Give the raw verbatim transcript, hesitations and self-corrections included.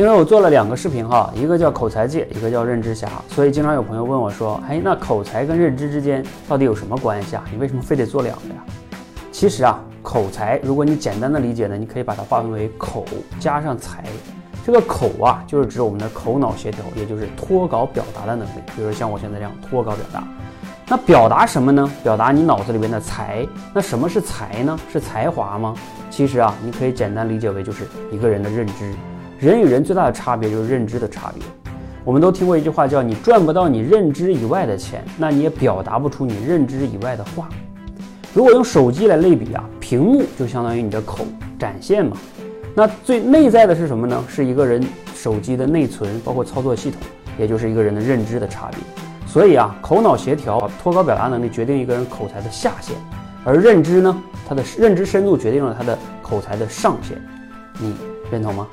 因为我做了两个视频哈，一个叫口才界，一个叫认知侠，所以经常有朋友问我说，哎，那口才跟认知之间到底有什么关系啊？你为什么非得做两个呀？其实啊，口才如果你简单的理解呢，你可以把它划分为口加上才。这个口啊，就是指我们的口脑协调，也就是脱稿表达的能力，比如说像我现在这样脱稿表达。那表达什么呢？表达你脑子里面的才。那什么是才呢？是才华吗？其实啊，你可以简单理解为就是一个人的认知。人与人最大的差别就是认知的差别。我们都听过一句话叫，你赚不到你认知以外的钱，那你也表达不出你认知以外的话。如果用手机来类比啊，屏幕就相当于你的口，展现嘛。那最内在的是什么呢？是一个人手机的内存，包括操作系统，也就是一个人的认知的差别。所以啊，口脑协调、脱稿表达能力决定一个人口才的下限，而认知呢，他的认知深度决定了他的口才的上限。你认同吗？